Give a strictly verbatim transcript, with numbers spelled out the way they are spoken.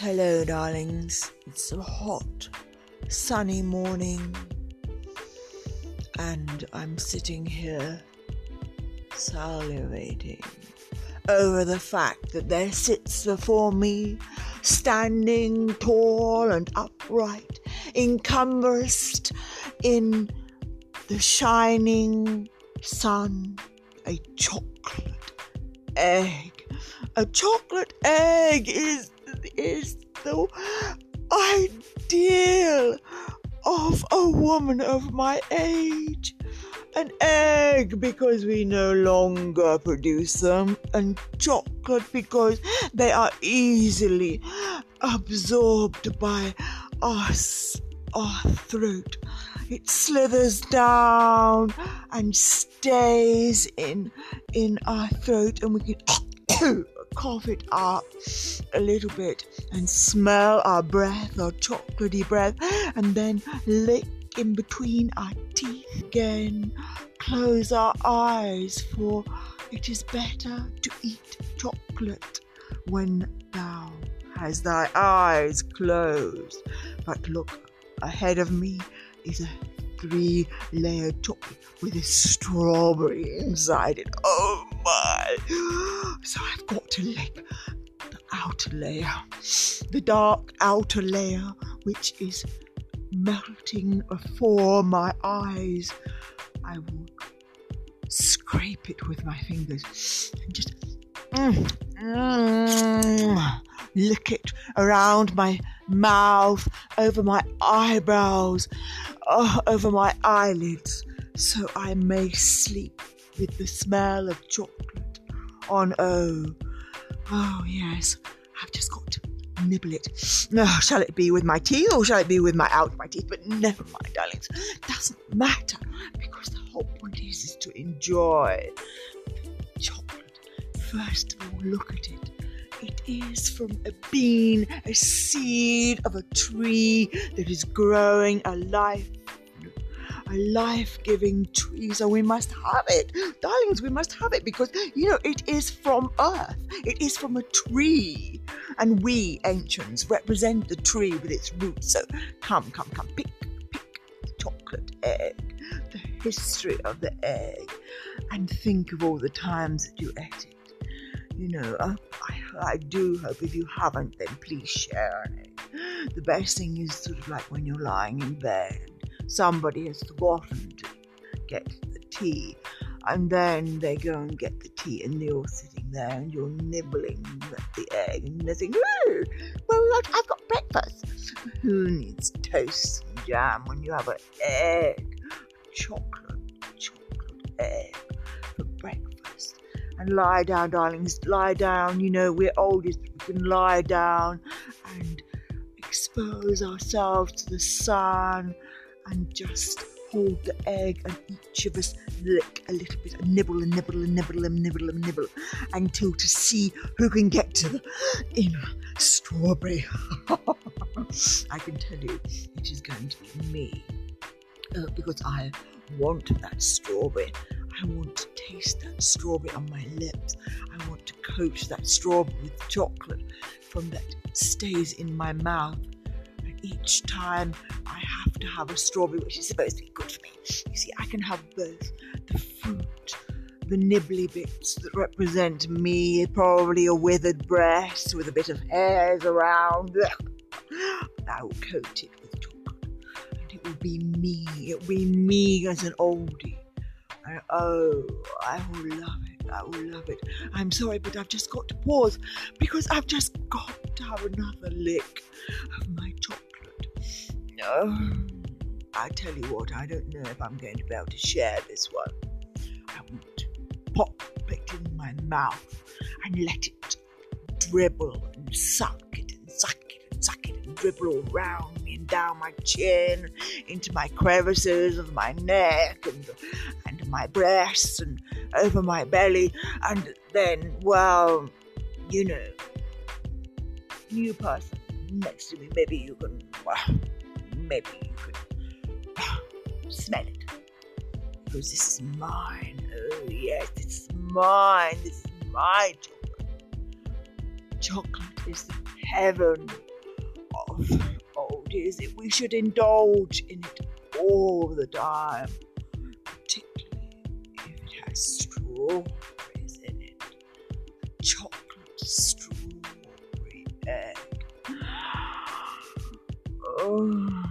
Hello, darlings. It's a hot, sunny morning, and I'm sitting here salivating over the fact that there sits before me, standing tall and upright, encompassed in the shining sun, a chocolate egg. A chocolate egg is is the ideal of a woman of my age. An egg because we no longer produce them, and chocolate because they are easily absorbed by us, our throat. It slithers down and stays in in our throat, and we can cough it up a little bit and smell our breath, our chocolatey breath, and then lick in between our teeth again. Close our eyes, for it is better to eat chocolate when thou hast thy eyes closed. But look, ahead of me is a three-layered chocolate with a strawberry inside it. Oh my! So I've got to lick the outer layer, the dark outer layer, which is melting before my eyes. I will scrape it with my fingers and just mm, mm, lick it around my mouth, over my eyebrows, oh, over my eyelids, so I may sleep with the smell of chocolate on. Oh, oh yes, I've just got to nibble it. Oh, shall it be with my teeth or shall it be with my out my teeth? But never mind, darlings, it doesn't matter, because the whole point is, is to enjoy the chocolate. First of all, look at it. It is from a bean, a seed of a tree that is growing a life, a life-giving tree. So we must have it. Darlings, we must have it, because, you know, it is from earth. It is from a tree. And we, ancients, represent the tree with its roots. So come, come, come, pick, pick the chocolate egg, the history of the egg, and think of all the times that you ate it. You know, uh, I, I do hope if you haven't, then please share on it. The best thing is sort of like when you're lying in bed, somebody has forgotten to get the tea, and then they go and get the tea, and you're sitting there and you're nibbling at the egg, and they're saying, oh, well, look, I've got breakfast. Who needs toast and jam when you have an egg, chocolate, chocolate egg for breakfast? And lie down, darlings, lie down. You know, we're oldest, we can lie down and expose ourselves to the sun and just hold the egg, and each of us lick a little bit and nibble and nibble and nibble and nibble and nibble until to see who can get to the inner strawberry. I can tell you it is going to be me, uh, because I want that strawberry. I want to taste that strawberry on my lips. I want to coat that strawberry with chocolate from that stays in my mouth. And each time I have to have a strawberry, which is supposed to be good for me. You see, I can have both the fruit, the nibbly bits that represent me, probably a withered breast with a bit of hairs around. I will coat it with chocolate. And it will be me. It will be me as an oldie. Oh, I will love it, I will love it. I'm sorry, but I've just got to pause, because I've just got to have another lick of my chocolate. No, I tell you what, I don't know if I'm going to be able to share this one. I want to pop it in my mouth and let it dribble and suck it and suck it and suck it and dribble around me and down my chin, into my crevices of my neck and and my breasts and over my belly, and then, well, you know, new person next to me, maybe you can, well, maybe you can uh, smell it, because this is mine. Oh yes, this is mine, this is my chocolate. Chocolate is the heaven Oh, it is that we should indulge in it all the time, particularly if it has strawberries in it. A chocolate strawberry egg. Oh.